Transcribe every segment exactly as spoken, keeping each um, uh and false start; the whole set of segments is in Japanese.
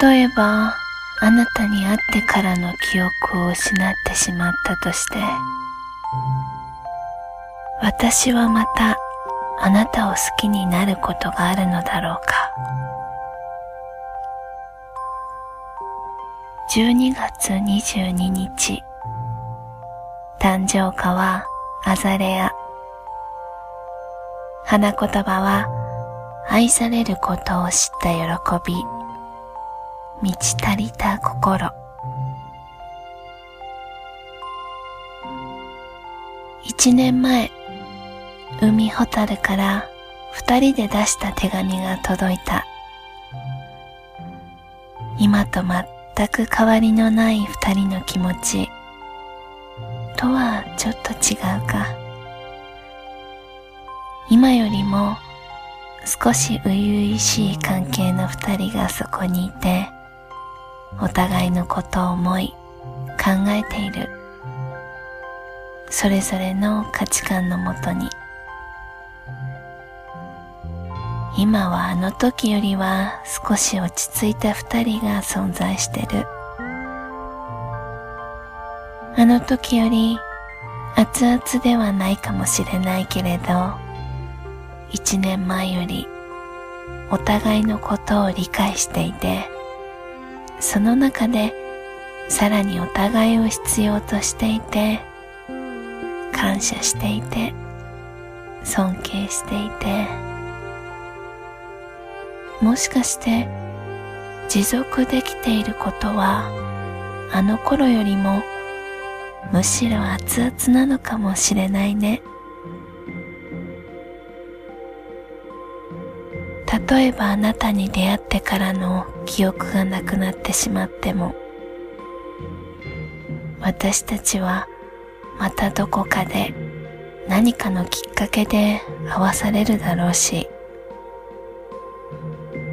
例えばあなたに会ってからの記憶を失ってしまったとして、私はまたあなたを好きになることがあるのだろうか。じゅうにがつにじゅうににち、誕生花はアザレア、花言葉は愛されることを知った喜び、満ち足りた心。一年前、海ほたるから二人で出した手紙が届いた。今と全く変わりのない二人の気持ちとはちょっと違うか。今よりも少し初々しい関係の二人がそこにいて、お互いのことを思い考えている。それぞれの価値観のもとに。今はあの時よりは少し落ち着いた二人が存在してる。あの時より熱々ではないかもしれないけれど、一年前よりお互いのことを理解していて、その中でさらにお互いを必要としていて、感謝していて、尊敬していて、もしかして持続できていることはあの頃よりもむしろ熱々なのかもしれないね。例えばあなたに出会ってからの記憶がなくなってしまっても、私たちはまたどこかで何かのきっかけで会わされるだろうし、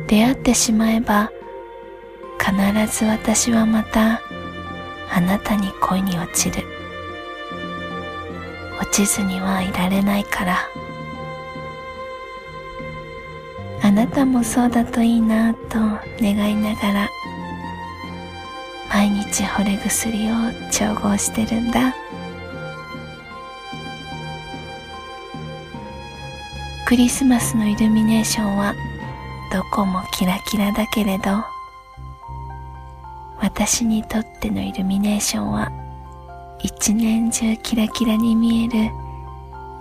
出会ってしまえば必ず私はまたあなたに恋に落ちる。落ちずにはいられないから。あなたもそうだといいなぁと願いながら、毎日惚れ薬を調合してるんだ。クリスマスのイルミネーションはどこもキラキラだけれど、私にとってのイルミネーションは一年中キラキラに見える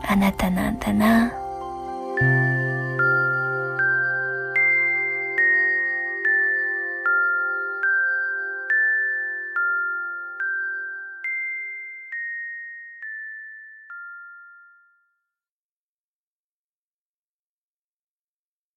あなたなんだなぁ。